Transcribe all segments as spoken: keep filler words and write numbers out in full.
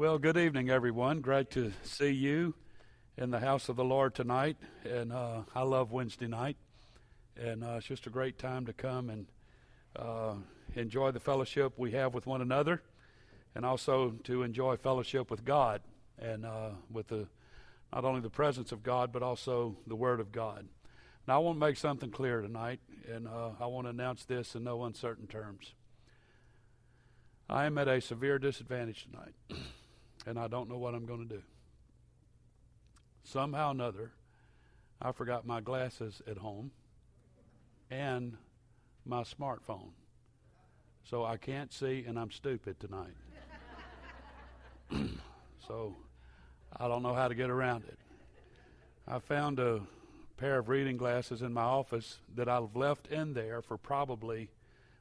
Well, good evening, everyone. Great to see you in the house of the Lord tonight. And uh, I love Wednesday night. And uh, it's just a great time to come and uh, enjoy the fellowship we have with one another, and also to enjoy fellowship with God and uh, with the not only the presence of God, but also the Word of God. Now, I want to make something clear tonight, and uh, I want to announce this in no uncertain terms. I am at a severe disadvantage tonight. And I don't know what I'm going to do. Somehow or another, I forgot my glasses at home and my smartphone. So I can't see, and I'm stupid tonight. So I don't know how to get around it. I found a pair of reading glasses in my office that I've left in there for probably,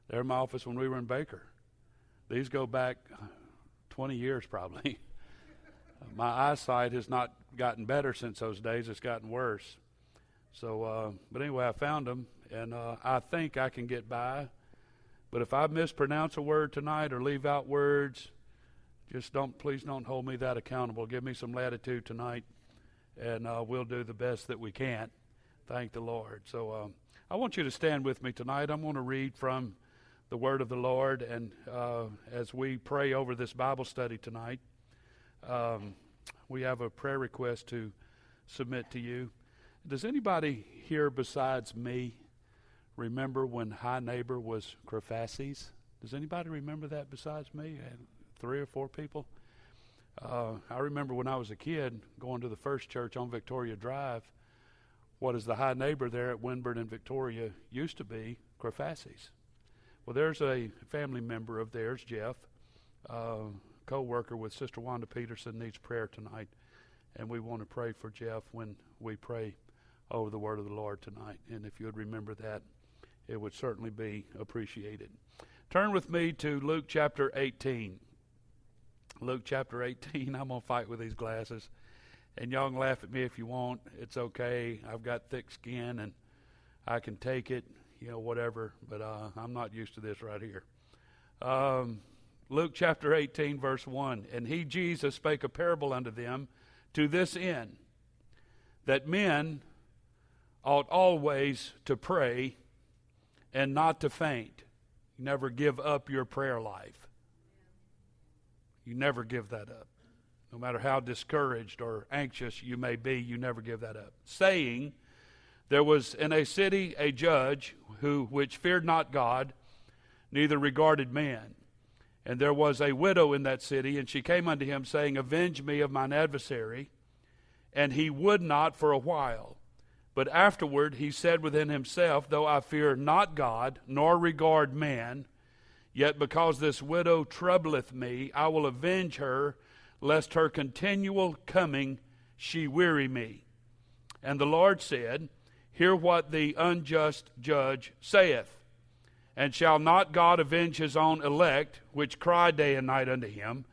they're in my office when we were in Baker. These go back twenty years probably. My eyesight has not gotten better since those days. It's gotten worse. So, uh, but anyway, I found them, and uh, I think I can get by. But if I mispronounce a word tonight or leave out words, just don't, please don't hold me that accountable. Give me some latitude tonight, and uh, we'll do the best that we can. Thank the Lord. So um, I want you to stand with me tonight. I'm going to read from the Word of the Lord, and uh, as we pray over this Bible study tonight, Um, we have a prayer request to submit to you. Does anybody here besides me remember when High Neighbor was Crafassi's? Does anybody remember that besides me? And three or four people? Uh, I remember when I was a kid going to the First Church on Victoria Drive. What is the High Neighbor there at Winburn and Victoria used to be Crafassi's. Well, there's a family member of theirs, Jeff, uh, co-worker with Sister Wanda Peterson, needs prayer tonight, and we want to pray for Jeff when we pray over the Word of the Lord tonight. And if you would remember that, it would certainly be appreciated. Turn with me to Luke chapter eighteen. Luke chapter eighteen. I'm gonna fight with these glasses, and y'all can laugh at me if you want. It's okay. I've got thick skin and I can take it, you know, whatever. But uh, I'm not used to this right here. Um, Luke chapter eighteen, verse one, and he, Jesus, spake a parable unto them to this end, that men ought always to pray and not to faint. You never give up your prayer life. You never give that up. No matter how discouraged or anxious you may be, you never give that up. Saying, there was in a city a judge who which feared not God, neither regarded man. And there was a widow in that city, and she came unto him, saying, Avenge me of mine adversary. And he would not for a while. But afterward he said within himself, Though I fear not God, nor regard man, yet because this widow troubleth me, I will avenge her, lest her continual coming she weary me. And the Lord said, Hear what the unjust judge saith. And shall not God avenge his own elect, which cry day and night unto him,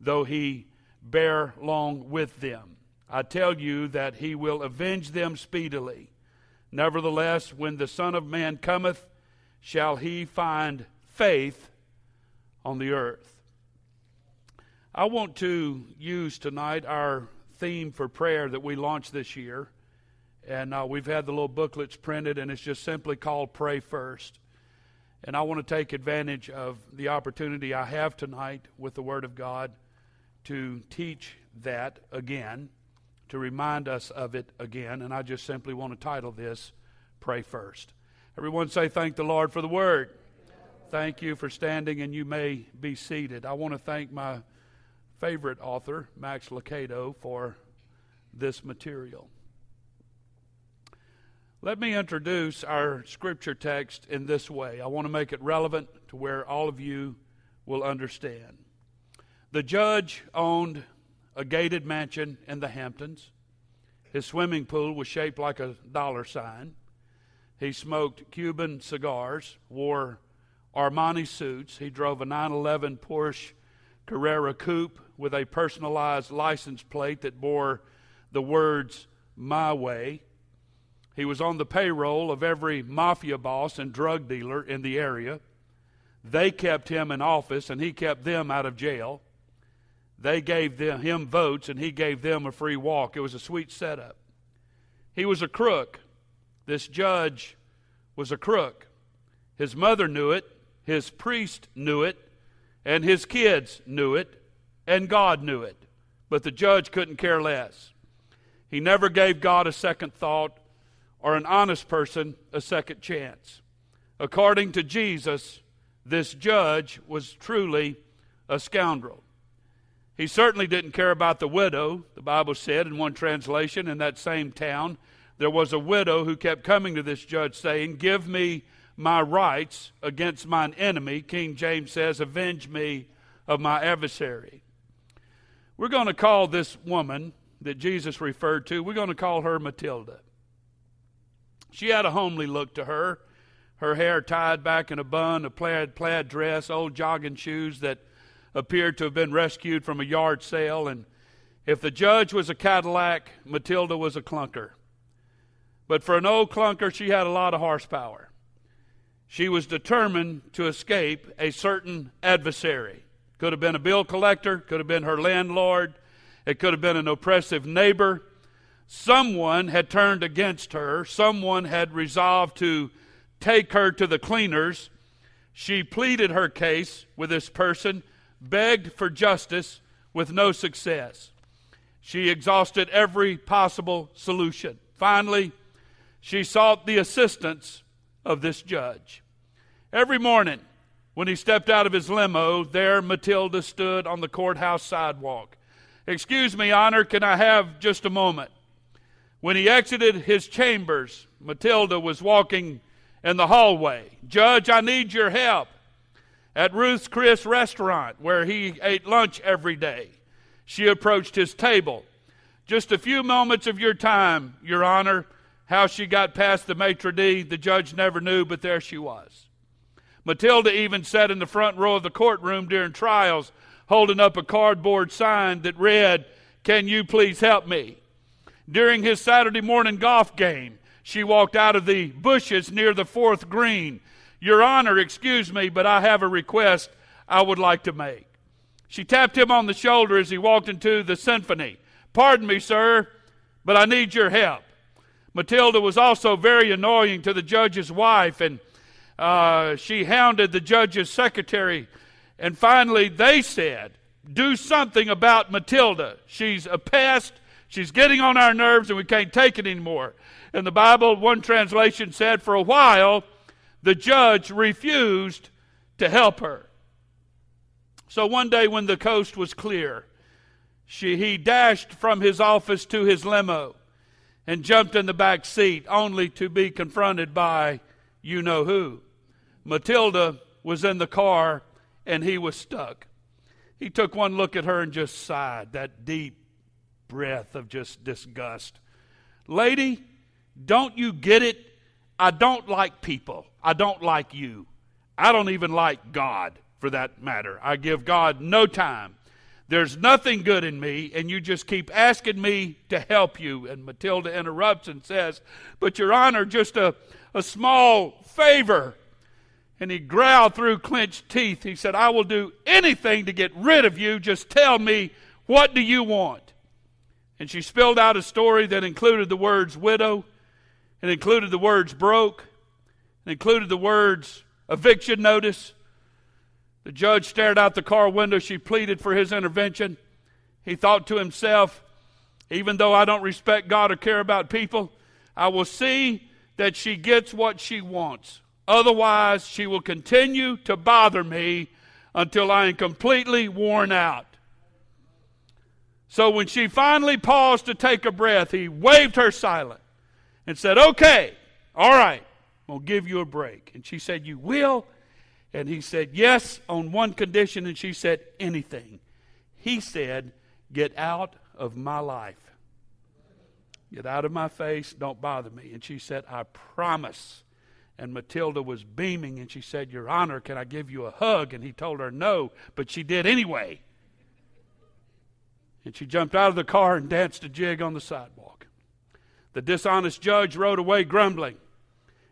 though he bear long with them? I tell you that he will avenge them speedily. Nevertheless, when the Son of Man cometh, shall he find faith on the earth? I want to use tonight our theme for prayer that we launched this year. And uh, we've had the little booklets printed, and it's just simply called Pray First. And I want to take advantage of the opportunity I have tonight with the Word of God to teach that again, to remind us of it again. And I just simply want to title this, Pray First. Everyone say, thank the Lord for the Word. Thank you for standing, and you may be seated. I want to thank my favorite author, Max Lucado, for this material. Let me introduce our scripture text in this way. I want to make it relevant to where all of you will understand. The judge owned a gated mansion in the Hamptons. His swimming pool was shaped like a dollar sign. He smoked Cuban cigars, wore Armani suits. He drove a nine eleven Porsche Carrera coupe with a personalized license plate that bore the words, My Way. He was on the payroll of every mafia boss and drug dealer in the area. They kept him in office, and he kept them out of jail. They gave them, him votes, and he gave them a free walk. It was a sweet setup. He was a crook. This judge was a crook. His mother knew it, his priest knew it, and his kids knew it, and God knew it. But the judge couldn't care less. He never gave God a second thought or an honest person a second chance. According to Jesus, this judge was truly a scoundrel. He certainly didn't care about the widow. The Bible said in one translation, in that same town, there was a widow who kept coming to this judge saying, "Give me my rights against mine enemy." King James says, "Avenge me of my adversary." We're going to call this woman that Jesus referred to, we're going to call her Matilda. She had a homely look to her, her hair tied back in a bun, a plaid, plaid dress, old jogging shoes that appeared to have been rescued from a yard sale. And if the judge was a Cadillac, Matilda was a clunker. But for an old clunker, she had a lot of horsepower. She was determined to escape a certain adversary. Could have been a bill collector, could have been her landlord, it could have been an oppressive neighbor. Someone had turned against her, someone had resolved to take her to the cleaners. She pleaded her case with this person, begged for justice with no success. She exhausted every possible solution. Finally, she sought the assistance of this judge. Every morning when he stepped out of his limo, there Matilda stood on the courthouse sidewalk. "Excuse me, Honor, can I have just a moment?" When he exited his chambers, Matilda was walking in the hallway. "Judge, I need your help." At Ruth's Chris restaurant, where he ate lunch every day, she approached his table. "Just a few moments of your time, Your Honor." How she got past the maitre d', the judge never knew, but there she was. Matilda even sat in the front row of the courtroom during trials, holding up a cardboard sign that read, "Can you please help me?" During his Saturday morning golf game, she walked out of the bushes near the fourth green. "Your Honor, excuse me, but I have a request I would like to make." She tapped him on the shoulder as he walked into the symphony. "Pardon me, sir, but I need your help." Matilda was also very annoying to the judge's wife, and uh, she hounded the judge's secretary. And finally, they said, "Do something about Matilda. She's a pest. She's getting on our nerves, and we can't take it anymore." And the Bible, one translation said, for a while, the judge refused to help her. So one day when the coast was clear, she, he dashed from his office to his limo and jumped in the back seat, only to be confronted by you-know-who. Matilda was in the car, and he was stuck. He took one look at her and just sighed, that deep breath of just disgust. "Lady, don't you get it? I don't like people. I don't like you. I don't even like God, for that matter. I give God no time. There's nothing good in me, and you just keep asking me to help you." And Matilda interrupts and says, "But Your Honor, just a, a small favor." And he growled through clenched teeth. He said, "I will do anything to get rid of you. Just tell me, what do you want?" And she spilled out a story that included the words widow, and included the words broke, and included the words eviction notice. The judge stared out the car window. She pleaded for his intervention. He thought to himself, even though I don't respect God or care about people, I will see that she gets what she wants. Otherwise, she will continue to bother me until I am completely worn out. So when she finally paused to take a breath, he waved her silent and said, "Okay, all right, I'm going to give you a break." And she said, "You will?" And he said, "Yes, on one condition." And she said, "Anything." He said, "Get out of my life. Get out of my face. Don't bother me." And she said, "I promise." And Matilda was beaming, and she said, "Your Honor, can I give you a hug?" And he told her no, but she did anyway. And she jumped out of the car and danced a jig on the sidewalk. The dishonest judge rode away grumbling.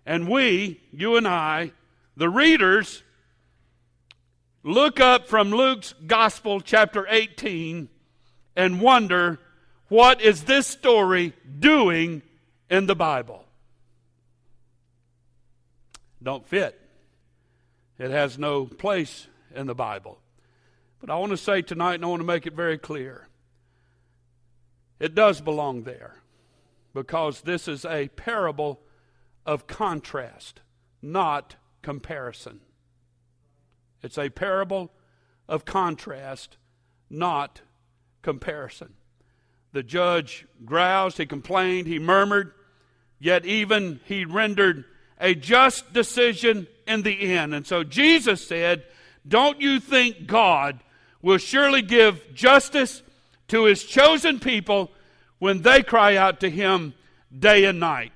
And we, you and I, the readers, Look up from Luke's Gospel, chapter eighteen, and wonder, what is this story doing in the Bible? Don't fit. It has no place in the Bible. But I want to say tonight, and I want to make it very clear, it does belong there, because this is a parable of contrast, not comparison. It's a parable of contrast, not comparison. The judge groused, he complained, he murmured, yet even he rendered a just decision in the end. And so Jesus said, don't you think God will surely give justice to his chosen people when they cry out to him day and night?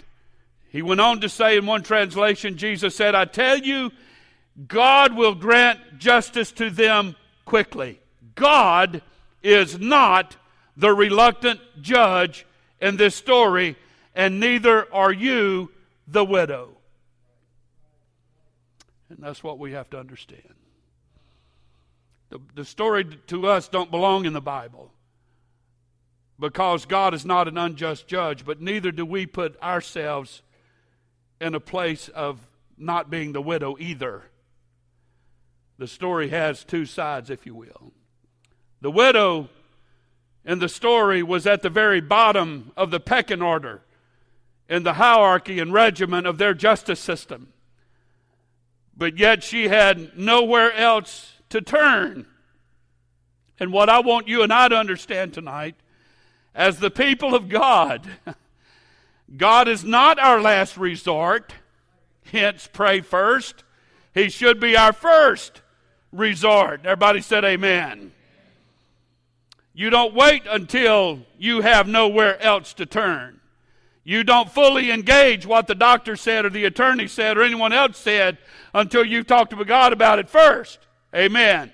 He went on to say in one translation, Jesus said, I tell you, God will grant justice to them quickly. God is not the reluctant judge in this story, and neither are you the widow. And that's what we have to understand. The, the story to us don't belong in the Bible, because God is not an unjust judge, but neither do we put ourselves in a place of not being the widow either. The story has two sides, if you will. The widow in the story was at the very bottom of the pecking order in the hierarchy and regimen of their justice system. But yet she had nowhere else to turn. And what I want you and I to understand tonight, as the people of God, God is not our last resort, hence pray first. He should be our first resort. Everybody said amen. You don't wait until you have nowhere else to turn. You don't fully engage what the doctor said or the attorney said or anyone else said until you've talked to God about it first. Amen.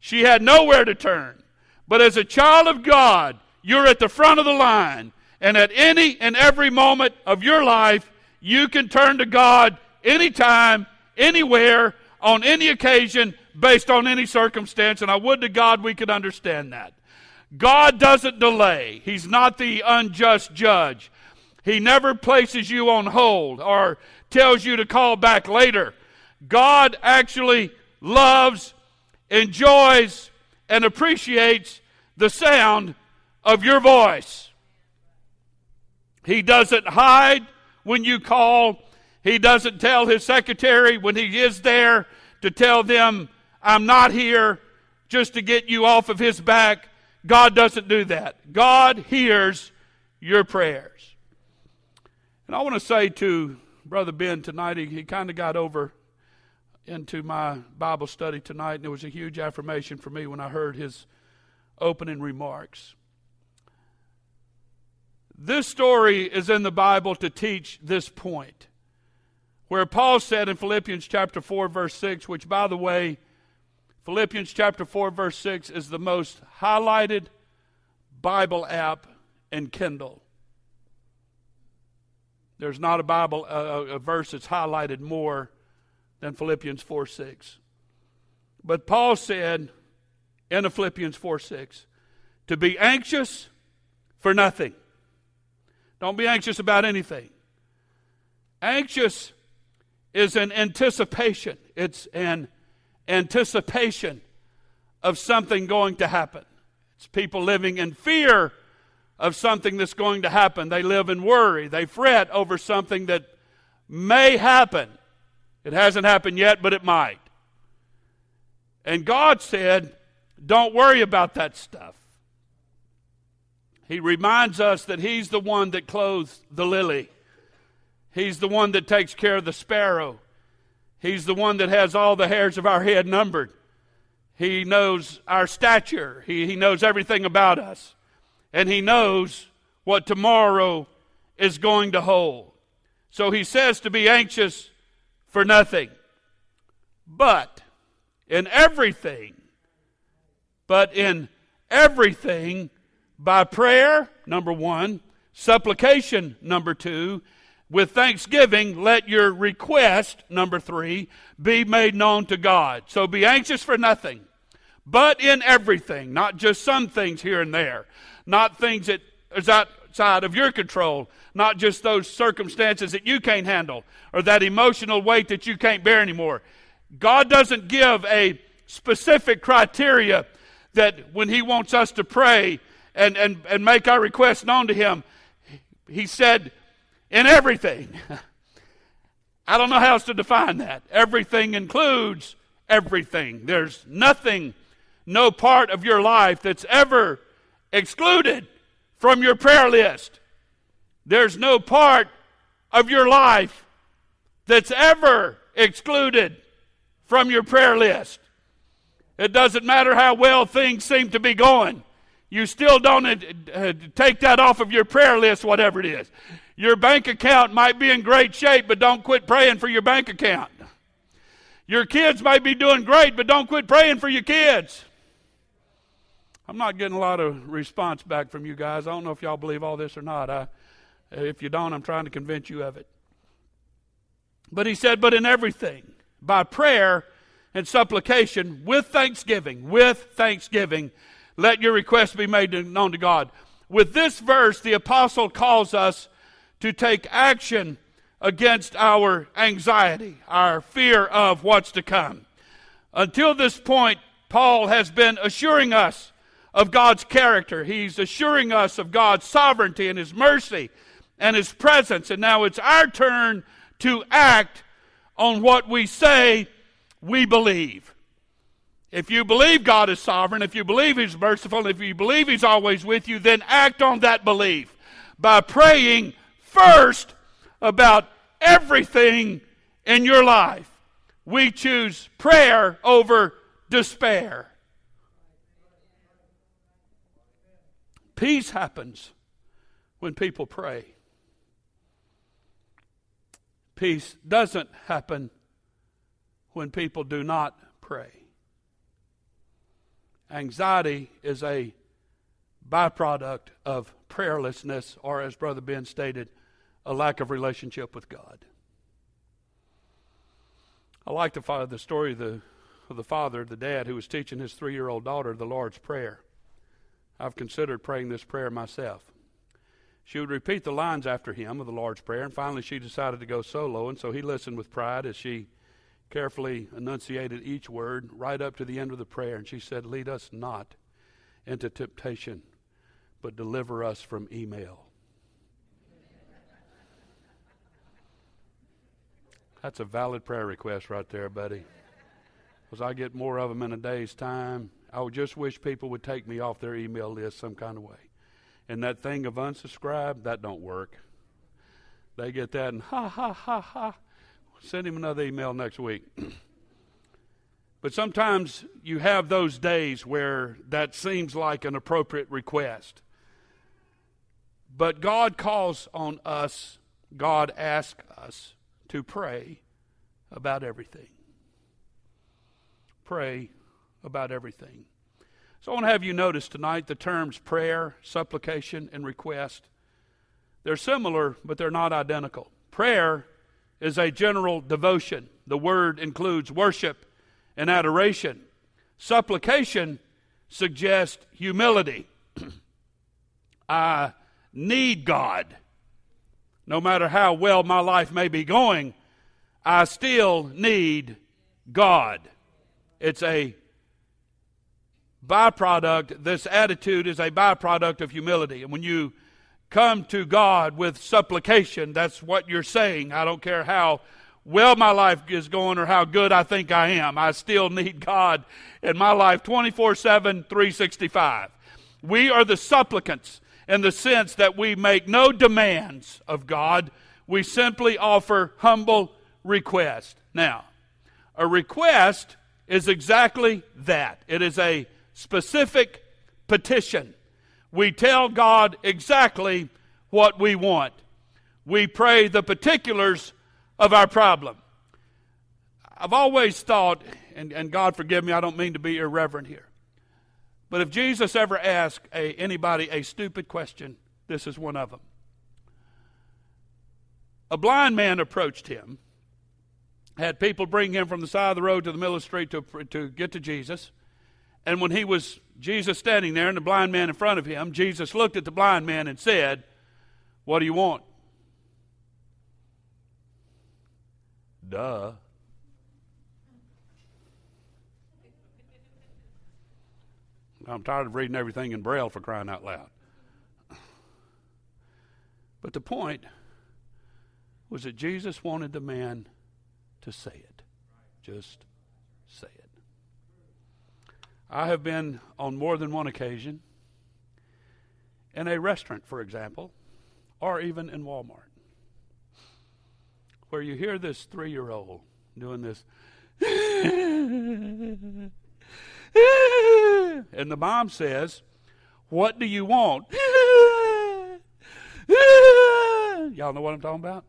She had nowhere to turn. But as a child of God, you're at the front of the line. And at any and every moment of your life, you can turn to God anytime, anywhere, on any occasion, based on any circumstance, and I would to God we could understand that. God doesn't delay. He's not the unjust judge. He never places you on hold or tells you to call back later. God actually loves, enjoys, and appreciates the sound of your voice. He doesn't hide when you call. He doesn't tell his secretary when he is there to tell them, I'm not here, just to get you off of his back. God doesn't do that. God hears your prayers. And I want to say to Brother Ben tonight, he, he kind of got over into my Bible study tonight, and it was a huge affirmation for me when I heard his opening remarks. This story is in the Bible to teach this point, where Paul said in Philippians chapter four, verse six, which, by the way, Philippians chapter four, verse six is the most highlighted Bible app in Kindle. There's not a Bible a, a verse that's highlighted more than Philippians four, six. But Paul said in Philippians four, six, to be anxious for nothing. Don't be anxious about anything. Anxious is an anticipation. It's an anticipation of something going to happen. It's people living in fear of something that's going to happen. They live in worry. They fret over something that may happen. It hasn't happened yet, but it might. And God said, don't worry about that stuff. He reminds us that he's the one that clothes the lily. He's the one that takes care of the sparrow. He's the one that has all the hairs of our head numbered. He knows our stature. He, he knows everything about us. And he knows what tomorrow is going to hold. So he says to be anxious for nothing. But in everything, but in everything by prayer, number one, supplication, number two, with thanksgiving, let your request, number three, be made known to God. So be anxious for nothing, but in everything, not just some things here and there, not things that is outside of your control, not just those circumstances that you can't handle or that emotional weight that you can't bear anymore. God doesn't give a specific criteria that when he wants us to pray and, and, and make our requests known to him, he said, in everything. I don't know how else to define that. Everything includes everything. There's nothing, no part of your life that's ever excluded from your prayer list. There's no part of your life that's ever excluded from your prayer list. It doesn't matter how well things seem to be going. You still don't uh, take that off of your prayer list, whatever it is. Your bank account might be in great shape, but don't quit praying for your bank account. Your kids might be doing great, but don't quit praying for your kids. I'm not getting a lot of response back from you guys. I don't know if y'all believe all this or not. I, if you don't, I'm trying to convince you of it. But he said, but in everything, by prayer and supplication, with thanksgiving, with thanksgiving, let your requests be made known to God. With this verse, the apostle calls us to take action against our anxiety, our fear of what's to come. Until this point, Paul has been assuring us of God's character. He's assuring us of God's sovereignty and his mercy and his presence. And now it's our turn to act on what we say we believe. If you believe God is sovereign, if you believe he's merciful, if you believe he's always with you, then act on that belief by praying first about everything in your life. We choose prayer over despair. Peace happens when people pray. Peace doesn't happen when people do not pray. Anxiety is a byproduct of prayerlessness, or as Brother Ben stated, a lack of relationship with God. I like the, the story of the, of the father, the dad, who was teaching his three-year-old daughter the Lord's Prayer. I've considered praying this prayer myself. She would repeat the lines after him of the Lord's Prayer, and finally she decided to go solo, and so he listened with pride as she carefully enunciated each word right up to the end of the prayer. And she said, "Lead us not into temptation, but deliver us from email." That's a valid prayer request right there, buddy. Because I get more of them in a day's time. I would just wish people would take me off their email list some kind of way. And that thing of unsubscribe, that don't work. They get that and ha, ha, ha, ha. Send him another email next week. But sometimes you have those days where that seems like an appropriate request. But God calls on us, God asks us to pray about everything. Pray about everything. So I want to have you notice tonight the terms prayer, supplication, and request. They're similar, but they're not identical. Prayer is a general devotion. The word includes worship and adoration. Supplication suggests humility. I need God. No matter how well my life may be going, I still need God. It's a byproduct. This attitude is a byproduct of humility. And when you come to God with supplication, that's what you're saying. I don't care how well my life is going or how good I think I am. I still need God in my life twenty-four seven, three sixty-five. We are the supplicants in the sense that we make no demands of God. We simply offer humble request. Now, a request is exactly that. It is a specific petition. We tell God exactly what we want. We pray the particulars of our problem. I've always thought, and, and God forgive me, I don't mean to be irreverent here, but if Jesus ever asked a, anybody a stupid question, this is one of them. A blind man approached him, had people bring him from the side of the road to the middle of the street to, to get to Jesus. And when he was, Jesus standing there and the blind man in front of him, Jesus looked at the blind man and said, "What do you want?" Duh. I'm tired of reading everything in Braille, for crying out loud. But the point was that Jesus wanted the man to say it. Just say it. I have been on more than one occasion in a restaurant, for example, or even in Walmart, where you hear this three-year-old doing this. And the mom says, "What do you want?" Y'all know what I'm talking about?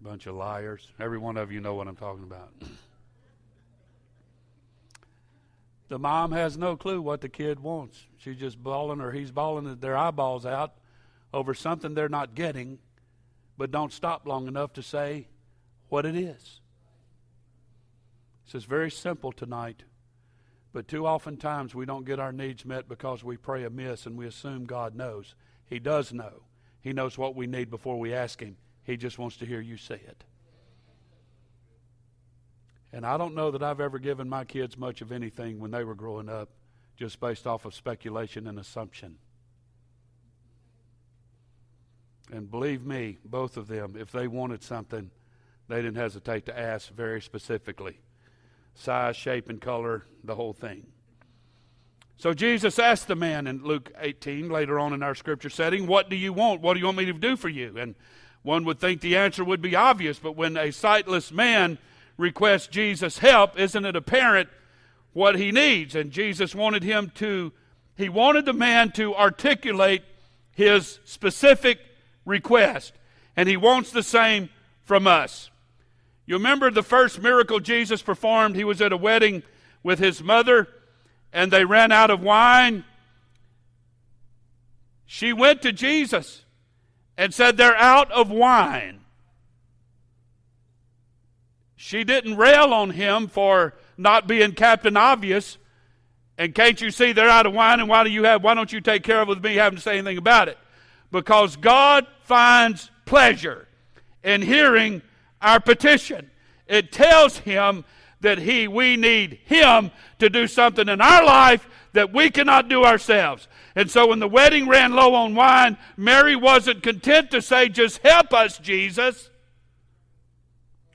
Bunch of liars. Every one of you know what I'm talking about. The mom has no clue what the kid wants. She's just bawling, or he's bawling their eyeballs out over something they're not getting, but don't stop long enough to say what it is. This is very simple tonight, but too often times we don't get our needs met because we pray amiss and we assume God knows. He does know. He knows what we need before we ask Him. He just wants to hear you say it. And I don't know that I've ever given my kids much of anything when they were growing up, just based off of speculation and assumption. And believe me, both of them, if they wanted something, they didn't hesitate to ask very specifically. Size, shape, and color, the whole thing. So Jesus asked the man in Luke eighteen, later on in our scripture setting, "What do you want? What do you want me to do for you?" And one would think the answer would be obvious, but when a sightless man requests Jesus' help, isn't it apparent what he needs? And Jesus wanted him to, he wanted the man to articulate his specific request. And he wants the same from us. You remember the first miracle Jesus performed? He was at a wedding with his mother, and they ran out of wine. She went to Jesus and said, "They're out of wine." She didn't rail on him for not being Captain Obvious. And can't you see they're out of wine, and why do you have? Why don't you take care of it with me having to say anything about it? Because God finds pleasure in hearing our petition. It tells Him that He, we need Him to do something in our life that we cannot do ourselves. And so when the wedding ran low on wine, Mary wasn't content to say, "Just help us, Jesus."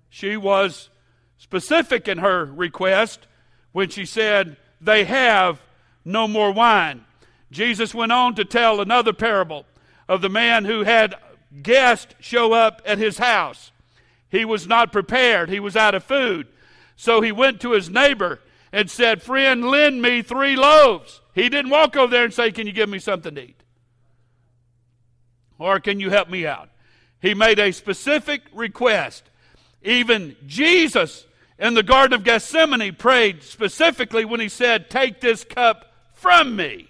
She was specific in her request when she said, "They have no more wine." Jesus went on to tell another parable of the man who had guests show up at his house. He was not prepared. He was out of food. So he went to his neighbor and said, "Friend, lend me three loaves." He didn't walk over there and say, "Can you give me something to eat? Or can you help me out?" He made a specific request. Even Jesus in the Garden of Gethsemane prayed specifically when he said, "Take this cup from me."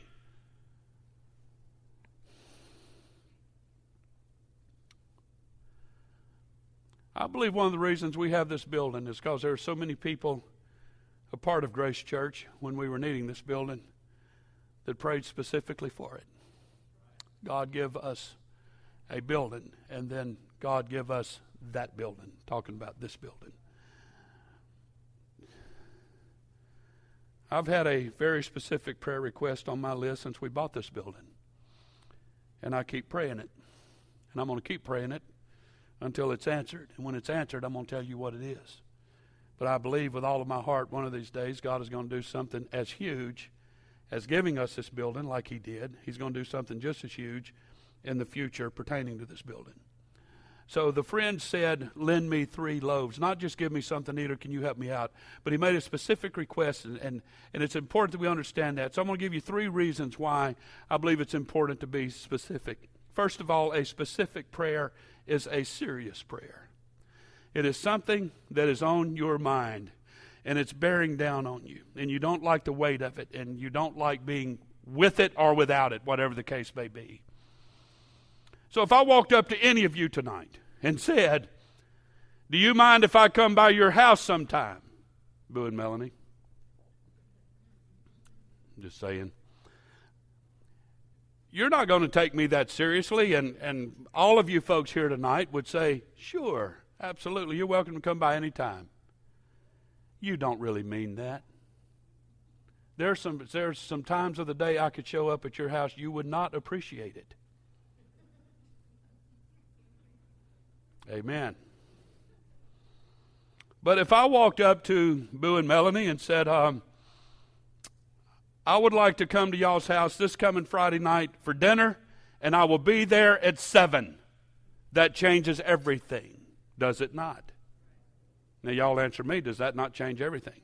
I believe one of the reasons we have this building is because there are so many people a part of Grace Church when we were needing this building that prayed specifically for it. God give us a building, and then God give us that building, talking about this building. I've had a very specific prayer request on my list since we bought this building, and I keep praying it, and I'm going to keep praying it until it's answered. And when it's answered, I'm going to tell you what it is. But I believe with all of my heart one of these days God is going to do something as huge as giving us this building like He did. He's going to do something just as huge in the future pertaining to this building. So the friend said, "Lend me three loaves." Not just give me something to eat, or can you help me out? But he made a specific request, and, and, and it's important that we understand that. So I'm going to give you three reasons why I believe it's important to be specific. First of all, a specific prayer is a serious prayer. It is something that is on your mind, and it's bearing down on you, and you don't like the weight of it, and you don't like being with it or without it, whatever the case may be. So if I walked up to any of you tonight and said, do you mind if I come by your house sometime? Boo and Melanie. I'm just saying. You're not going to take me that seriously, and, and all of you folks here tonight would say, sure, absolutely, you're welcome to come by any time. You don't really mean that. There's some, there's some times of the day I could show up at your house, you would not appreciate it. Amen. But if I walked up to Boo and Melanie and said, um, I would like to come to y'all's house this coming Friday night for dinner, and I will be there at seven. That changes everything, does it not? Now, y'all answer me, does that not change everything?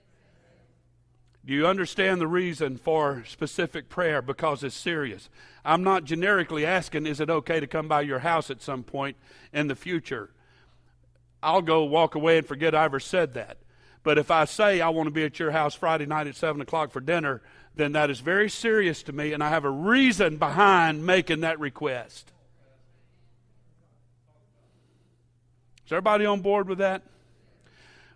Do you understand the reason for specific prayer? Because it's serious. I'm not generically asking, is it okay to come by your house at some point in the future? I'll go walk away and forget I ever said that. But if I say I want to be at your house Friday night at seven o'clock for dinner, then that is very serious to me, and I have a reason behind making that request. Is everybody on board with that?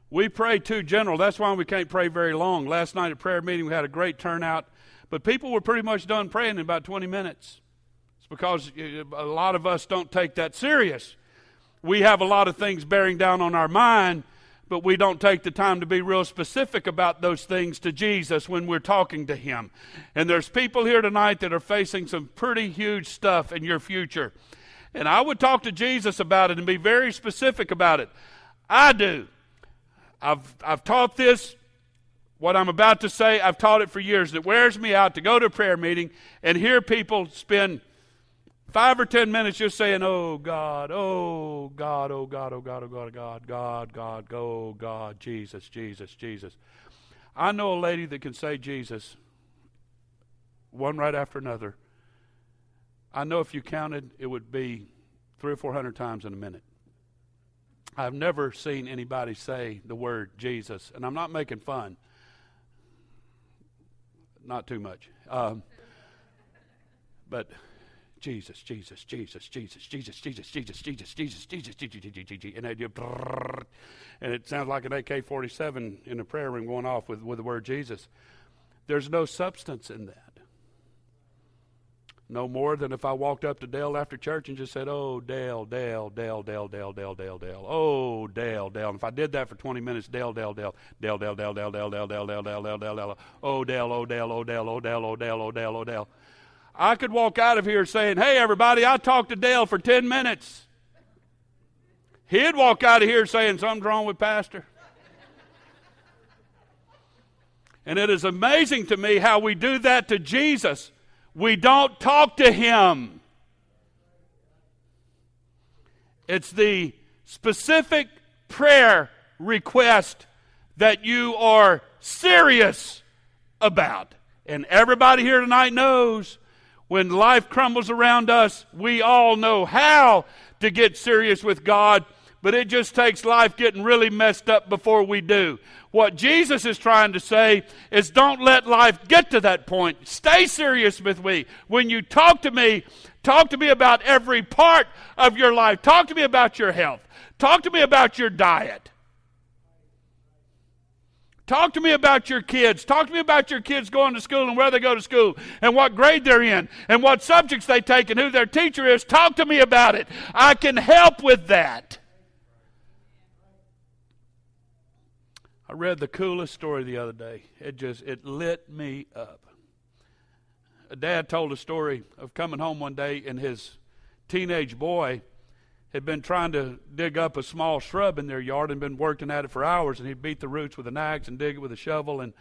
We pray too general. That's why we can't pray very long. Last night at prayer meeting, we had a great turnout, but people were pretty much done praying in about twenty minutes. It's because a lot of us don't take that serious. We have a lot of things bearing down on our mind, but we don't take the time to be real specific about those things to Jesus when we're talking to Him. And there's people here tonight that are facing some pretty huge stuff in your future. And I would talk to Jesus about it and be very specific about it. I do. I've, I've taught this, what I'm about to say, I've taught it for years. It wears me out to go to a prayer meeting and hear people spend Five or ten minutes just saying, oh, God, oh, God, oh, God, oh, God, oh, God, oh, God, God, God, oh, God, Jesus, Jesus, Jesus. I know a lady that can say Jesus one right after another. I know if you counted, it would be three or four hundred times in a minute. I've never seen anybody say the word Jesus, and I'm not making fun. Not too much. Um, but... Jesus, Jesus, Jesus, Jesus, Jesus, Jesus, Jesus, Jesus, Jesus, Jesus, Jesus, and and it sounds like an A K forty-seven in a prayer room going off with with the word Jesus. There's no substance in that. No more than if I walked up to Dale after church and just said, "Oh, Dale, Dale, Dale, Dale, Dale, Dale, Dale, Dale, oh, Dale, Dale." If I did that for twenty minutes, Dale, Dale, Dale, Dale, Dale, Dale, Dale, Dale, Dale, Dale, Dale, Dale, Dale, Dale, oh, Dale, oh, Dale, oh, Dale, oh, Dale, oh, Dale, oh, Dale, oh, Dale. I could walk out of here saying, hey, everybody, I talked to Dale for ten minutes. He'd walk out of here saying, something's wrong with Pastor. And it is amazing to me how we do that to Jesus. We don't talk to Him. It's the specific prayer request that you are serious about. And everybody here tonight knows when life crumbles around us, we all know how to get serious with God, but it just takes life getting really messed up before we do. What Jesus is trying to say is don't let life get to that point. Stay serious with me. When you talk to me, talk to me about every part of your life. Talk to me about your health. Talk to me about your diet. Talk to me about your kids. Talk to me about your kids going to school and where they go to school and what grade they're in and what subjects they take and who their teacher is. Talk to me about it. I can help with that. I read the coolest story the other day. It just, it lit me up. A dad told a story of coming home one day and his teenage boy had been trying to dig up a small shrub in their yard and been working at it for hours, and he'd beat the roots with an axe and dig it with a shovel and,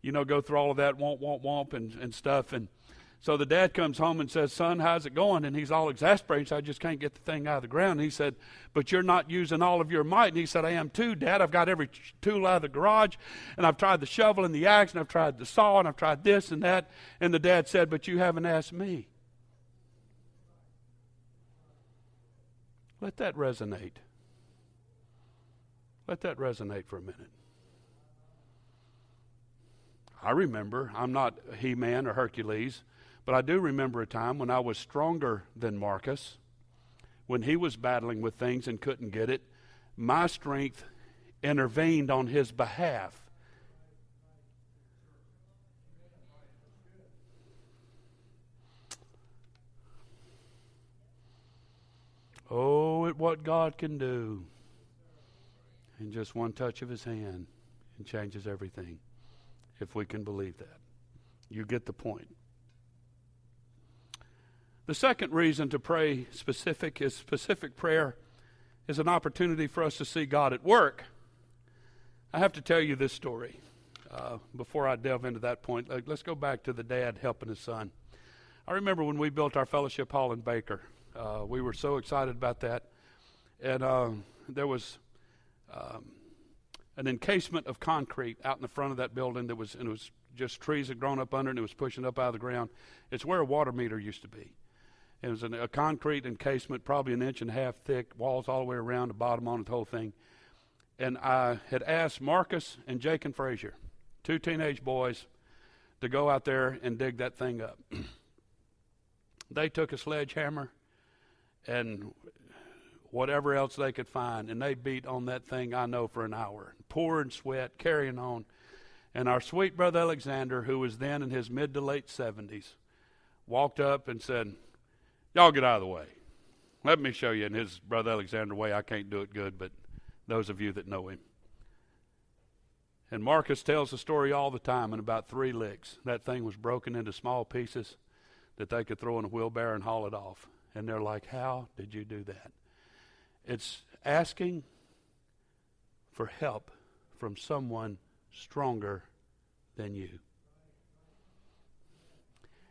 you know, go through all of that womp, womp, womp and, and stuff. And so the dad comes home and says, son, how's it going? And he's all exasperated. So I just can't get the thing out of the ground. And he said, but you're not using all of your might. And he said, I am too, Dad. I've got every tool out of the garage, and I've tried the shovel and the axe, and I've tried the saw, and I've tried this and that. And the dad said, but you haven't asked me. Let that resonate. Let that resonate for a minute. I remember, I'm not He-Man or Hercules, but I do remember a time when I was stronger than Marcus, when he was battling with things and couldn't get it, my strength intervened on his behalf. Oh, at what God can do in just one touch of his hand, and changes everything, if we can believe that. You get the point. The second reason to pray specific is specific prayer is an opportunity for us to see God at work. I have to tell you this story uh, before I delve into that point. Let's go back to the dad helping his son. I remember when we built our fellowship hall in Baker. Uh, we were so excited about that. And um, there was um, an encasement of concrete out in the front of that building that was, and it was just trees had grown up under, and it was pushing up out of the ground. It's where a water meter used to be. It was an, a concrete encasement, probably an inch and a half thick, walls all the way around, the bottom on it, the whole thing. And I had asked Marcus and Jake and Frazier, two teenage boys, to go out there and dig that thing up. They took a sledgehammer and whatever else they could find, and they beat on that thing, I know, for an hour, pouring sweat, carrying on. And our sweet brother Alexander, who was then in his mid to late seventies, walked up and said, "Y'all get out of the way. Let me show you." In his brother Alexander way, I can't do it good, but those of you that know him. And Marcus tells the story all the time. In about three licks, that thing was broken into small pieces that they could throw in a wheelbarrow and haul it off. And they're like, "How did you do that?" It's asking for help from someone stronger than you.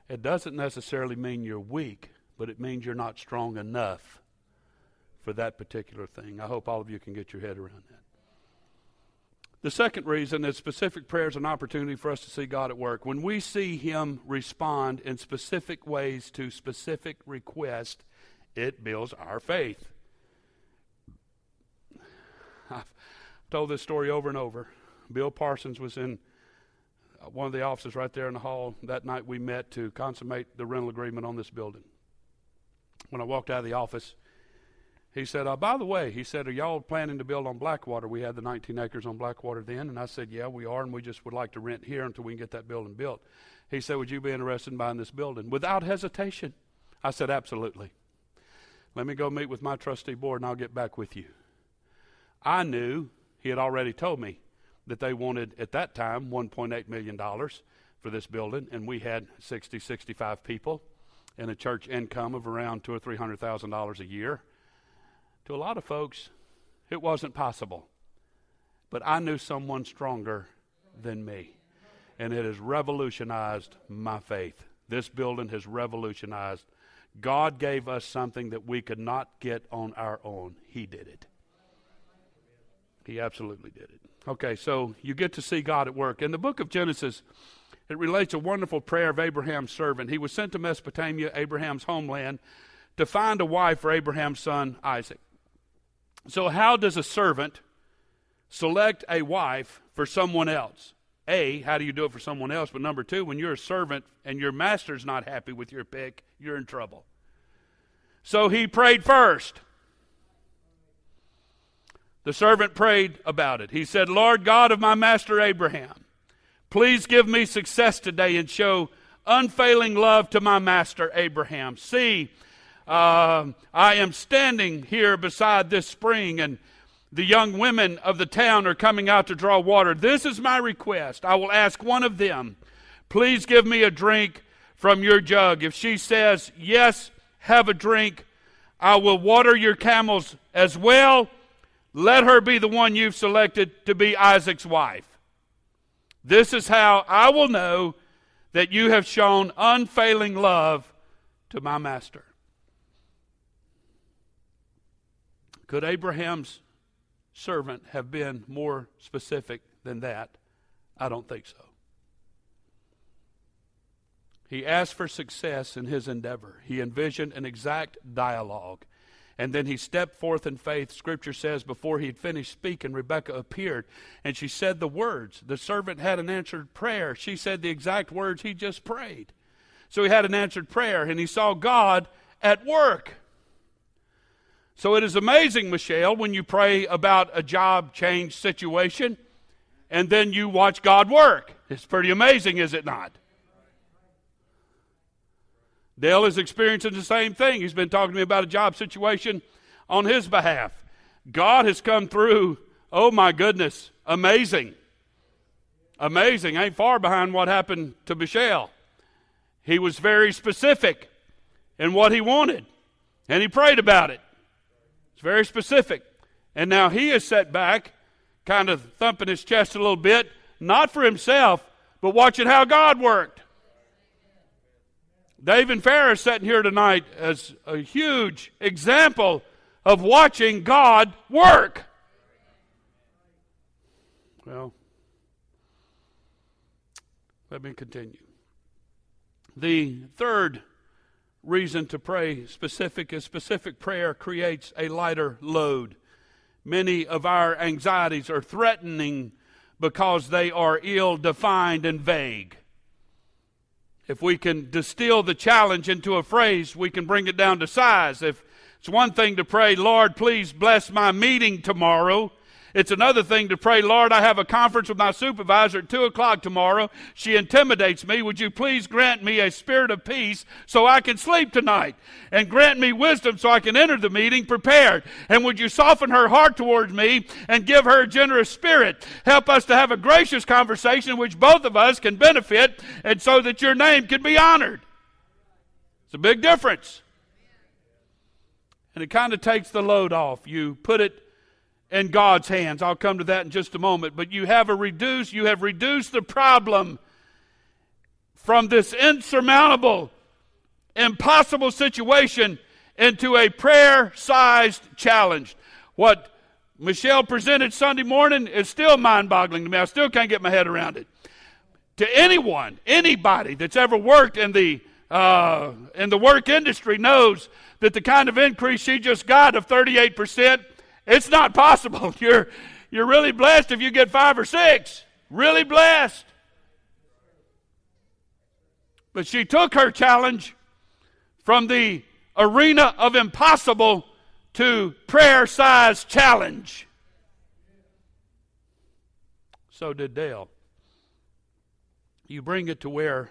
It doesn't necessarily mean you're weak, but it means you're not strong enough for that particular thing. I hope all of you can get your head around that. The second reason is specific prayer is an opportunity for us to see God at work. When we see him respond in specific ways to specific requests, it builds our faith. I've told this story over and over. Bill Parsons was in one of the offices right there in the hall. That night we met to consummate the rental agreement on this building. When I walked out of the office, he said, "Oh, by the way," he said, "are y'all planning to build on Blackwater?" We had the nineteen acres on Blackwater then, and I said, "Yeah, we are, and we just would like to rent here until we can get that building built." He said, "Would you be interested in buying this building?" Without hesitation, I said, "Absolutely. Let me go meet with my trustee board, and I'll get back with you." I knew, he had already told me, that they wanted, at that time, one point eight million dollars for this building, and we had sixty, sixty-five people and a church income of around two hundred thousand or three hundred thousand dollars a year. To a lot of folks, it wasn't possible. But I knew someone stronger than me, and it has revolutionized my faith. This building has revolutionized. God gave us something that we could not get on our own. He did it. He absolutely did it. Okay, so you get to see God at work. In the book of Genesis, it relates a wonderful prayer of Abraham's servant. He was sent to Mesopotamia, Abraham's homeland, to find a wife for Abraham's son, Isaac. So how does a servant select a wife for someone else? A, how do you do it for someone else? But number two, when you're a servant and your master's not happy with your pick, you're in trouble. So he prayed first. The servant prayed about it. He said, "Lord God of my master Abraham, please give me success today and show unfailing love to my master Abraham. See, uh, I am standing here beside this spring, and the young women of the town are coming out to draw water. This is my request. I will ask one of them, please give me a drink from your jug. If she says, yes, have a drink, I will water your camels as well. Let her be the one you've selected to be Isaac's wife. This is how I will know that you have shown unfailing love to my master." Could Abraham's servant have been more specific than that? I don't think so. He asked for success in his endeavor. He envisioned an exact dialogue. And then he stepped forth in faith. Scripture says before he had finished speaking, Rebekah appeared, and she said the words. The servant had an answered prayer. She said the exact words he just prayed. So he had an answered prayer, and he saw God at work. So it is amazing, Michelle, when you pray about a job change situation and then you watch God work. It's pretty amazing, is it not? Dale is experiencing the same thing. He's been talking to me about a job situation on his behalf. God has come through. Oh, my goodness. Amazing. Amazing. Ain't far behind what happened to Michelle. He was very specific in what he wanted, and he prayed about it. It's very specific. And now he is set back, kind of thumping his chest a little bit, not for himself, but watching how God worked. Dave and Farrah sitting here tonight as a huge example of watching God work. Well, let me continue. The third reason to pray specific is specific prayer creates a lighter load. Many of our anxieties are threatening because they are ill-defined and vague. If we can distill the challenge into a phrase, we can bring it down to size. If it's one thing to pray, Lord, please bless my meeting tomorrow. It's another thing to pray, Lord, I have a conference with my supervisor at two o'clock tomorrow. She intimidates me. Would you please grant me a spirit of peace so I can sleep tonight? And grant me wisdom so I can enter the meeting prepared. And would you soften her heart towards me and give her a generous spirit? Help us to have a gracious conversation in which both of us can benefit and so that your name can be honored. It's a big difference. And it kind of takes the load off. You put it in God's hands. I'll come to that in just a moment. But you have a reduced, you have reduced the problem from this insurmountable, impossible situation into a prayer-sized challenge. What Michelle presented Sunday morning is still mind-boggling to me. I still can't get my head around it. To anyone, anybody that's ever worked in the uh, in the work industry knows that the kind of increase she just got of thirty-eight percent. It's not possible. You're, you're really blessed if you get five or six. Really blessed. But she took her challenge from the arena of impossible to prayer-sized challenge. So did Dale. You bring it to where,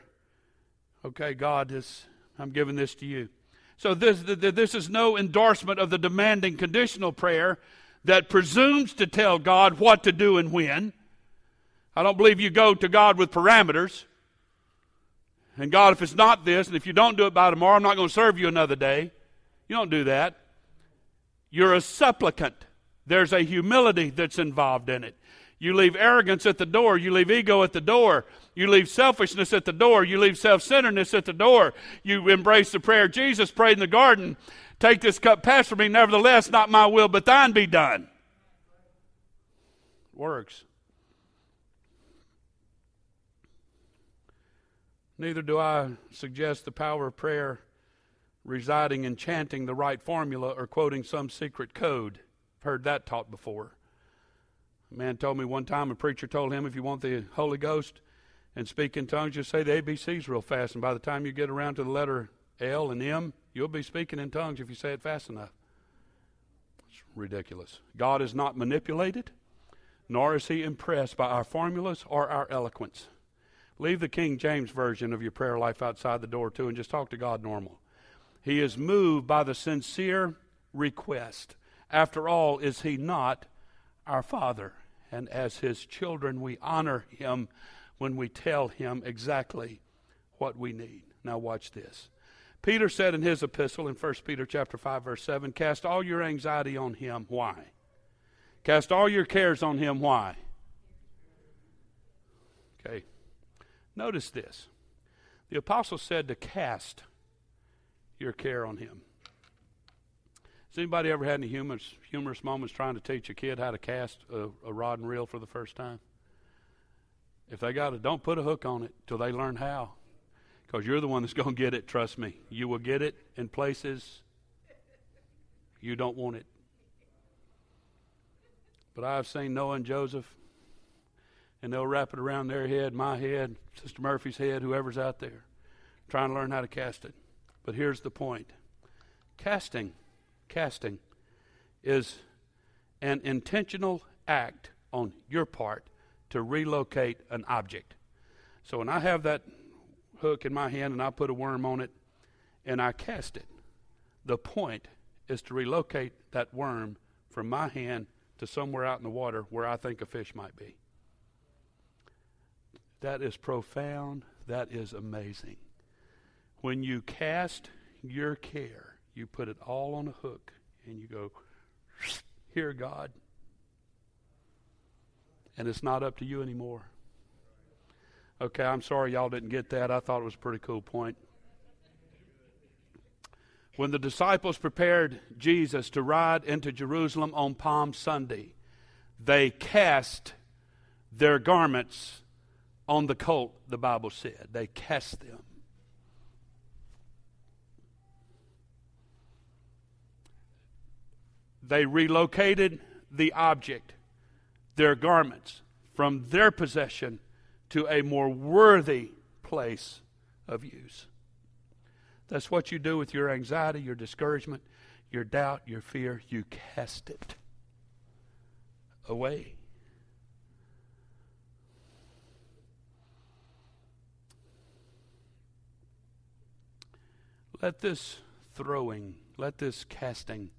okay, God, this, I'm giving this to you. So this, this is no endorsement of the demanding conditional prayer that presumes to tell God what to do and when. I don't believe you go to God with parameters. And God, if it's not this, and if you don't do it by tomorrow, I'm not going to serve you another day. You don't do that. You're a supplicant. There's a humility that's involved in it. You leave arrogance at the door. You leave ego at the door. You leave selfishness at the door. You leave self-centeredness at the door. You embrace the prayer Jesus prayed in the garden. Take this cup, pass from me. Nevertheless, not my will, but thine be done. Works. Neither do I suggest the power of prayer residing in chanting the right formula or quoting some secret code. I've heard that taught before. A man told me one time, a preacher told him, if you want the Holy Ghost and speak in tongues, just say the A B Cs real fast, and by the time you get around to the letter L and M, you'll be speaking in tongues if you say it fast enough. It's ridiculous. God is not manipulated, nor is he impressed by our formulas or our eloquence. Leave the King James Version of your prayer life outside the door, too, and just talk to God normal. He is moved by the sincere request. After all, is he not our Father? And as his children, we honor him when we tell him exactly what we need. Now watch this. Peter said in his epistle in First Peter chapter five, verse seven, cast all your anxiety on him. Why? Cast all your cares on him. Why? Okay. Notice this. The apostle said to cast your care on him. Has anybody ever had any humorous, humorous moments trying to teach a kid how to cast a, a rod and reel for the first time? If they got it, don't put a hook on it till they learn how. Because you're the one that's going to get it, trust me. You will get it in places you don't want it. But I've seen Noah and Joseph, and they'll wrap it around their head, my head, Sister Murphy's head, whoever's out there, trying to learn how to cast it. But here's the point. Casting. Casting is an intentional act on your part to relocate an object. So when I have that hook in my hand and I put a worm on it and I cast it, the point is to relocate that worm from my hand to somewhere out in the water where I think a fish might be. That is profound. That is amazing. When you cast your care, you put it all on a hook and you go, "Here, God." And it's not up to you anymore. Okay, I'm sorry y'all didn't get that. I thought it was a pretty cool point. When the disciples prepared Jesus to ride into Jerusalem on Palm Sunday, they cast their garments on the colt, the Bible said. They cast them. They relocated the object, their garments, from their possession to a more worthy place of use. That's what you do with your anxiety, your discouragement, your doubt, your fear. You cast it away. Let this throwing, let this casting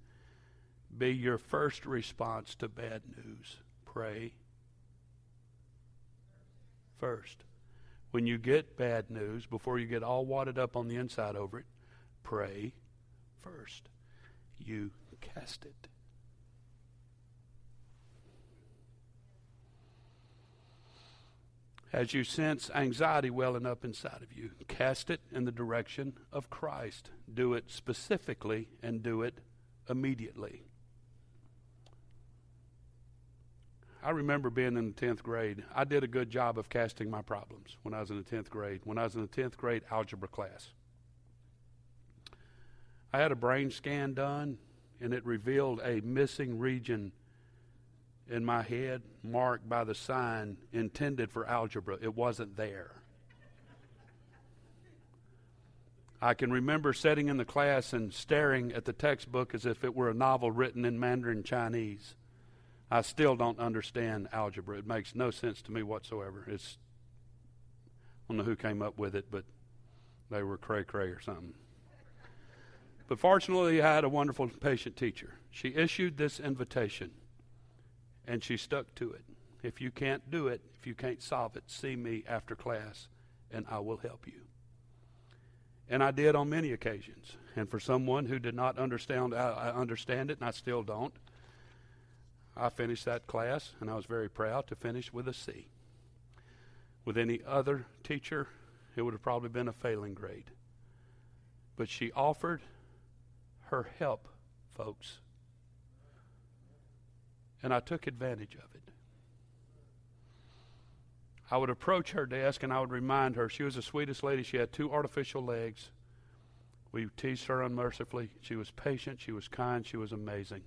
be your first response to bad news. Pray first. When you get bad news, before you get all wadded up on the inside over it, pray first. You cast it. As you sense anxiety welling up inside of you, cast it in the direction of Christ. Do it specifically and do it immediately. I remember being in the tenth grade. I did a good job of casting my problems when I was in the tenth grade. When I was in the tenth grade algebra class, I had a brain scan done, and it revealed a missing region in my head marked by the sign intended for algebra. It wasn't there. I can remember sitting in the class and staring at the textbook as if it were a novel written in Mandarin Chinese. I still don't understand algebra. It makes no sense to me whatsoever. It's, I don't know who came up with it, but they were cray-cray or something. But fortunately, I had a wonderful patient teacher. She issued this invitation, and she stuck to it. If you can't do it, if you can't solve it, see me after class, and I will help you. And I did on many occasions. And for someone who did not understand, I understand it, and I still don't, I finished that class, and I was very proud to finish with a C. With any other teacher, it would have probably been a failing grade. But she offered her help, folks. And I took advantage of it. I would approach her desk, and I would remind her. She was the sweetest lady. She had two artificial legs. We teased her unmercifully. She was patient. She was kind. She was amazing.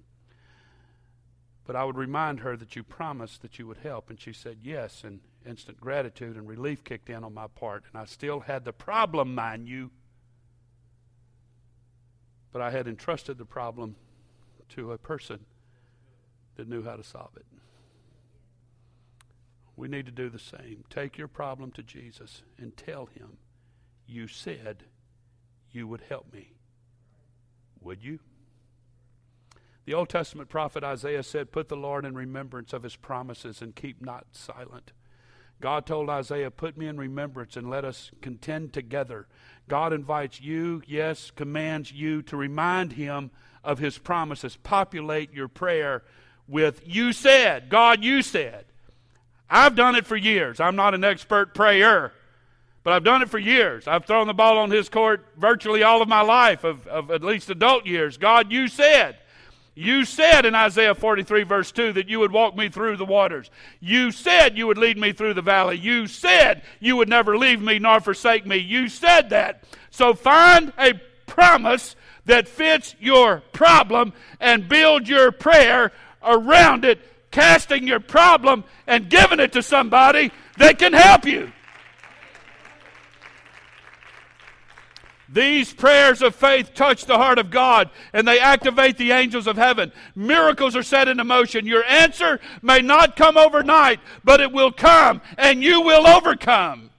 But I would remind her that you promised that you would help. And she said yes, and instant gratitude and relief kicked in on my part. And I still had the problem, mind you. But I had entrusted the problem to a person that knew how to solve it. We need to do the same. Take your problem to Jesus and tell him, "You said you would help me. Would you?" The Old Testament prophet Isaiah said, "Put the Lord in remembrance of his promises and keep not silent." God told Isaiah, "Put me in remembrance and let us contend together." God invites you, yes, commands you to remind him of his promises. Populate your prayer with, "You said, God, you said." I've done it for years. I'm not an expert prayer, but I've done it for years. I've thrown the ball on his court virtually all of my life, of, of at least adult years. God, you said. You said in Isaiah forty-three, verse two, that you would walk me through the waters. You said you would lead me through the valley. You said you would never leave me nor forsake me. You said that. So find a promise that fits your problem and build your prayer around it, casting your problem and giving it to somebody that can help you. These prayers of faith touch the heart of God, and they activate the angels of heaven. Miracles are set into motion. Your answer may not come overnight, but it will come, and you will overcome.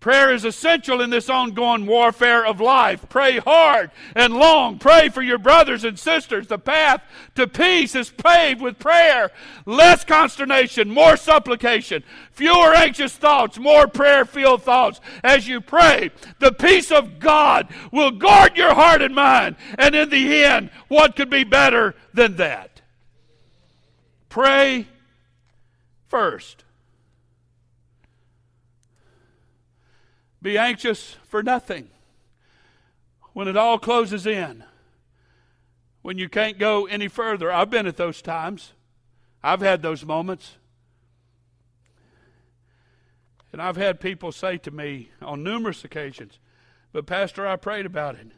Prayer is essential in this ongoing warfare of life. Pray hard and long. Pray for your brothers and sisters. The path to peace is paved with prayer. Less consternation, more supplication. Fewer anxious thoughts, more prayer-filled thoughts. As you pray, the peace of God will guard your heart and mind. And in the end, what could be better than that? Pray first. Be anxious for nothing. When it all closes in, when you can't go any further, I've been at those times. I've had those moments. And I've had people say to me on numerous occasions, but Pastor, I prayed about it,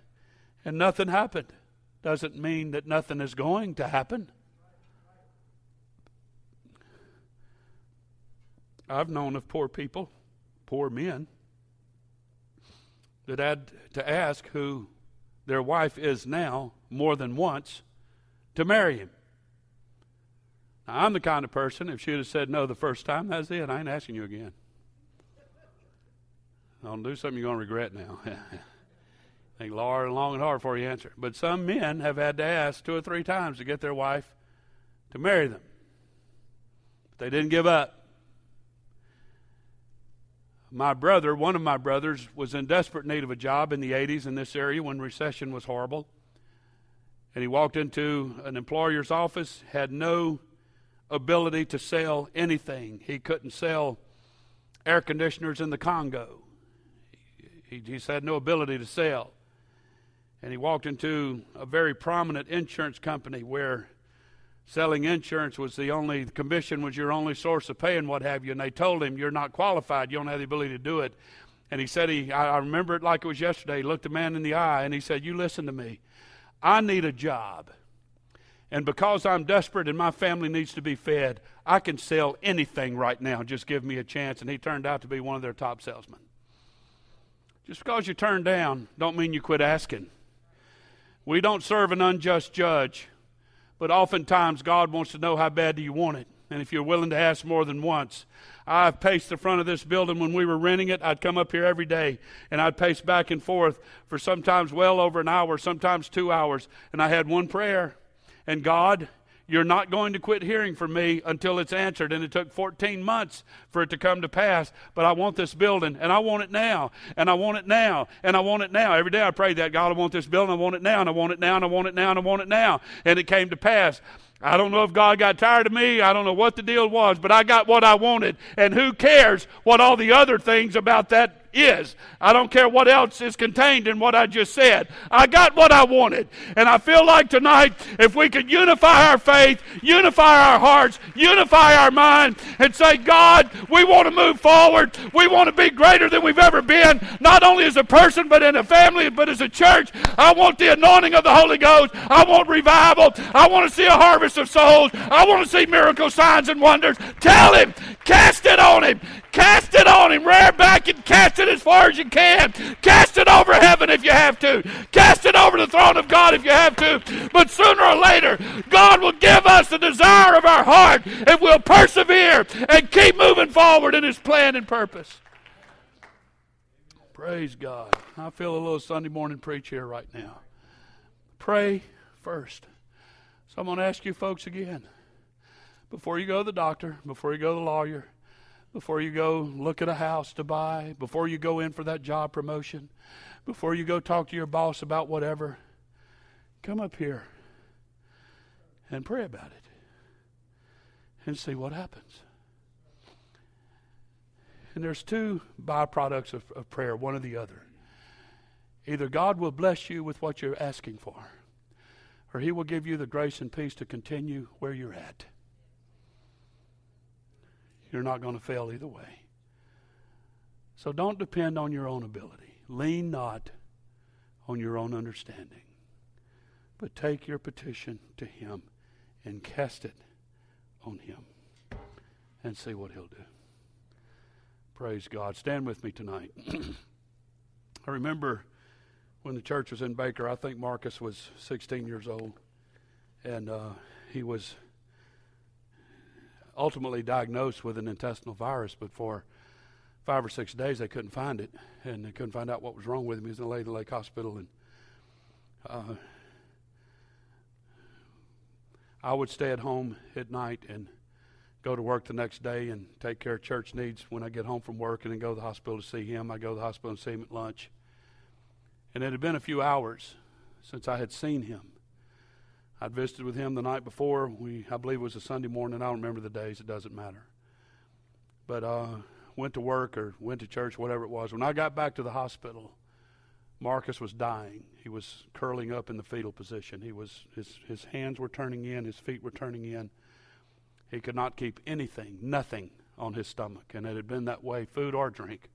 and nothing happened. Doesn't mean that nothing is going to happen. I've known of poor people, poor men, that had to ask who their wife is now more than once to marry him. Now, I'm the kind of person, if she would have said no the first time, that's it. I ain't asking you again. Don't do something you're going to regret now. Think long, long and hard before you answer. But some men have had to ask two or three times to get their wife to marry them. But they didn't give up. My brother, one of my brothers, was in desperate need of a job in the eighties in this area when recession was horrible. And he walked into an employer's office, had no ability to sell anything. He couldn't sell air conditioners in the Congo. He just had no ability to sell. And he walked into a very prominent insurance company where selling insurance was the only, commission was your only source of pay and what have you. And they told him, you're not qualified. You don't have the ability to do it. And he said, he, I, I remember it like it was yesterday. He looked the man in the eye and he said, you listen to me. I need a job. And because I'm desperate and my family needs to be fed, I can sell anything right now. Just give me a chance. And he turned out to be one of their top salesmen. Just because you turn down don't mean you quit asking. We don't serve an unjust judge. But oftentimes, God wants to know how bad do you want it. And if you're willing to ask more than once. I've paced the front of this building when we were renting it. I'd come up here every day, and I'd pace back and forth for sometimes well over an hour, sometimes two hours. And I had one prayer. And God, you're not going to quit hearing from me until it's answered. And it took fourteen months for it to come to pass. But I want this building, and I want it now, and I want it now, and I want it now. Every day I prayed that, God, I want this building, I want it now, and I want it now, and I want it now, and I want it now. And it came to pass. I don't know if God got tired of me. I don't know what the deal was, but I got what I wanted. And who cares what all the other things about that is? I don't care what else is contained in what I just said. I got what I wanted. And I feel like tonight, if we could unify our faith, unify our hearts, unify our mind, and say, God, we want to move forward. We want to be greater than we've ever been, not only as a person, but in a family, but as a church. I want the anointing of the Holy Ghost. I want revival. I want to see a harvest of souls. I want to see miracles, signs, and wonders. Tell him, cast it on him. Cast it on him. Rear back and cast it as far as you can. Cast it over heaven if you have to. Cast it over the throne of God if you have to. But sooner or later, God will give us the desire of our heart, and we'll persevere and keep moving forward in his plan and purpose. Praise God. I feel a little Sunday morning preach here right now. Pray first. So I'm going to ask you folks again, before you go to the doctor, before you go to the lawyer, before you go look at a house to buy, before you go in for that job promotion, before you go talk to your boss about whatever, come up here and pray about it and see what happens. And there's two byproducts of, of prayer, one or the other. Either God will bless you with what you're asking for, or he will give you the grace and peace to continue where you're at. You're not going to fail either way. So don't depend on your own ability. Lean not on your own understanding. But take your petition to him and cast it on him and see what he'll do. Praise God. Stand with me tonight. I remember when the church was in Baker, I think Marcus was sixteen years old, and uh, he was ultimately diagnosed with an intestinal virus. But for five or six days, they couldn't find it, and they couldn't find out what was wrong with him. He was in the Lady Lake Hospital, and uh, I would stay at home at night and go to work the next day and take care of church needs when I get home from work, and then go to the hospital to see him. I go to the hospital and see him at lunch. And it had been a few hours since I had seen him. I'd visited with him the night before. We, I believe it was a Sunday morning. I don't remember the days. It doesn't matter. But uh, went to work or went to church, whatever it was. When I got back to the hospital, Marcus was dying. He was curling up in the fetal position. He was his, his hands were turning in. His feet were turning in. He could not keep anything, nothing on his stomach. And it had been that way, food or drink.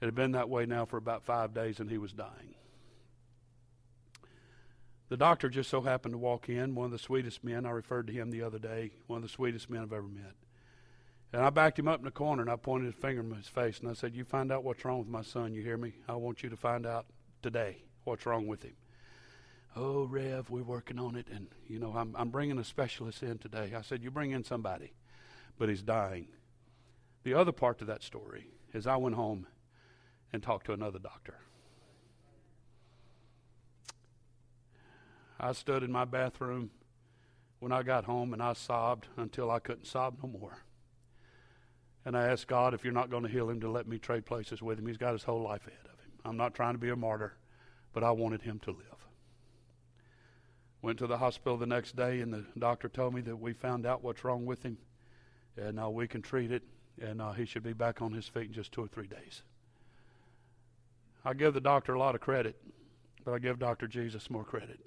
It had been that way now for about five days, and he was dying. The doctor just so happened to walk in, one of the sweetest men. I referred to him the other day, one of the sweetest men I've ever met. And I backed him up in the corner, and I pointed his finger in his face, and I said, "You find out what's wrong with my son, you hear me? I want you to find out today what's wrong with him." "Oh, Rev, we're working on it, and, you know, I'm, I'm bringing a specialist in today." I said, "You bring in somebody, but he's dying." The other part to that story is I went home and talked to another doctor. I stood in my bathroom when I got home, and I sobbed until I couldn't sob no more. And I asked God, if you're not going to heal him, to let me trade places with him. He's got his whole life ahead of him. I'm not trying to be a martyr, but I wanted him to live. Went to the hospital the next day, and the doctor told me that we found out what's wrong with him, and uh, we can treat it, and uh, he should be back on his feet in just two or three days. I give the doctor a lot of credit, but I give Doctor Jesus more credit.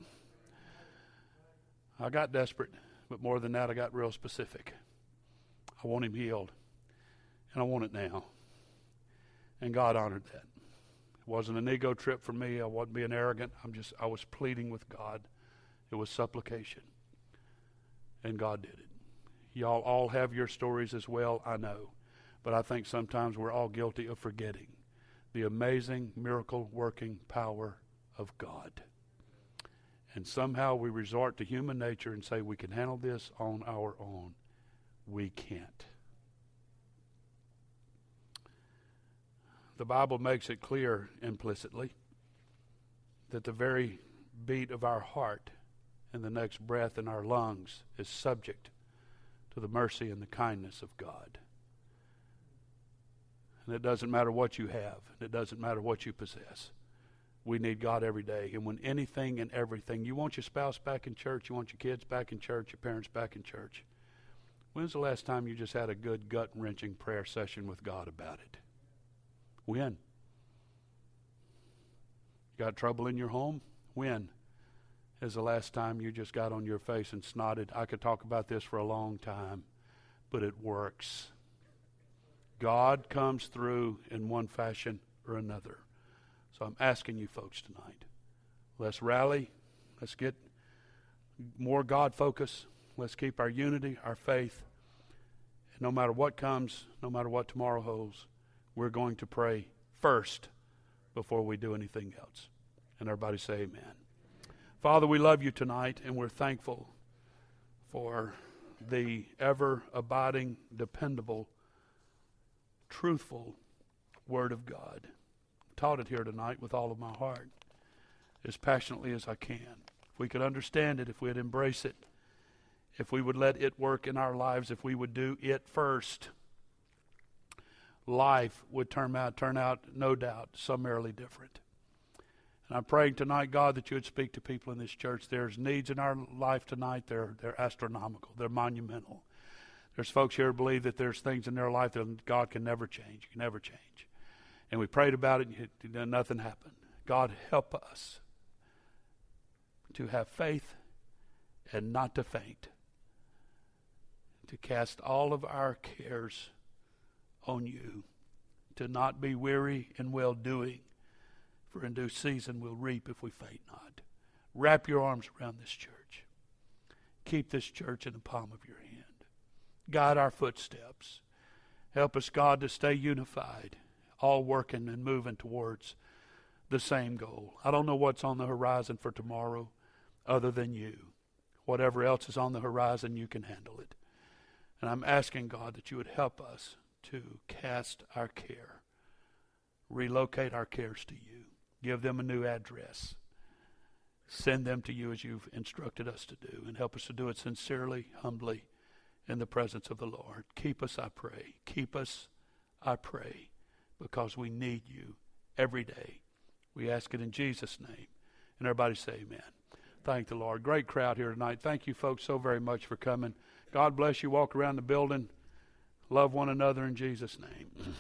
I got desperate, but more than that, I got real specific. I want him healed, and I want it now. And God honored that. It wasn't an ego trip for me. I wasn't being arrogant. I'm just, I was pleading with God. It was supplication. And God did it. Y'all all have your stories as well, I know. But I think sometimes we're all guilty of forgetting the amazing miracle-working power of God. And somehow we resort to human nature and say we can handle this on our own. We can't. The Bible makes it clear implicitly that the very beat of our heart and the next breath in our lungs is subject to the mercy and the kindness of God. And it doesn't matter what you have. It doesn't matter what you possess. We need God every day. And when anything and everything, you want your spouse back in church, you want your kids back in church, your parents back in church. When's the last time you just had a good gut-wrenching prayer session with God about it? When? You got trouble in your home? When is the last time you just got on your face and snotted? I could talk about this for a long time, but it works. God comes through in one fashion or another. So I'm asking you folks tonight, let's rally. Let's get more God focus. Let's keep our unity, our faith. And no matter what comes, no matter what tomorrow holds, we're going to pray first before we do anything else. And everybody say amen. Father, we love you tonight, and we're thankful for the ever-abiding, dependable, truthful Word of God. Taught it here tonight with all of my heart, as passionately as I can. If we could understand it, if we would embrace it, if we would let it work in our lives, if we would do it first, life would turn out, turn out, no doubt, summarily different. And I'm praying tonight, God, that you would speak to people in this church. There's needs in our life tonight. They're, they're astronomical. They're monumental. There's folks here who believe that there's things in their life that God can never change. You can never change. And we prayed about it, and nothing happened. God, help us to have faith and not to faint, to cast all of our cares on you, to not be weary in well-doing, for in due season we'll reap if we faint not. Wrap your arms around this church. Keep this church in the palm of your hand. Guide our footsteps. Help us, God, to stay unified, all working and moving towards the same goal. I don't know what's on the horizon for tomorrow other than you. Whatever else is on the horizon, you can handle it. And I'm asking God that you would help us to cast our care, relocate our cares to you, give them a new address, send them to you as you've instructed us to do, and help us to do it sincerely, humbly, in the presence of the Lord. Keep us, I pray. Keep us, I pray, because we need you every day. We ask it in Jesus' name. And everybody say amen. Thank the Lord. Great crowd here tonight. Thank you folks so very much for coming. God bless you. Walk around the building. Love one another in Jesus' name.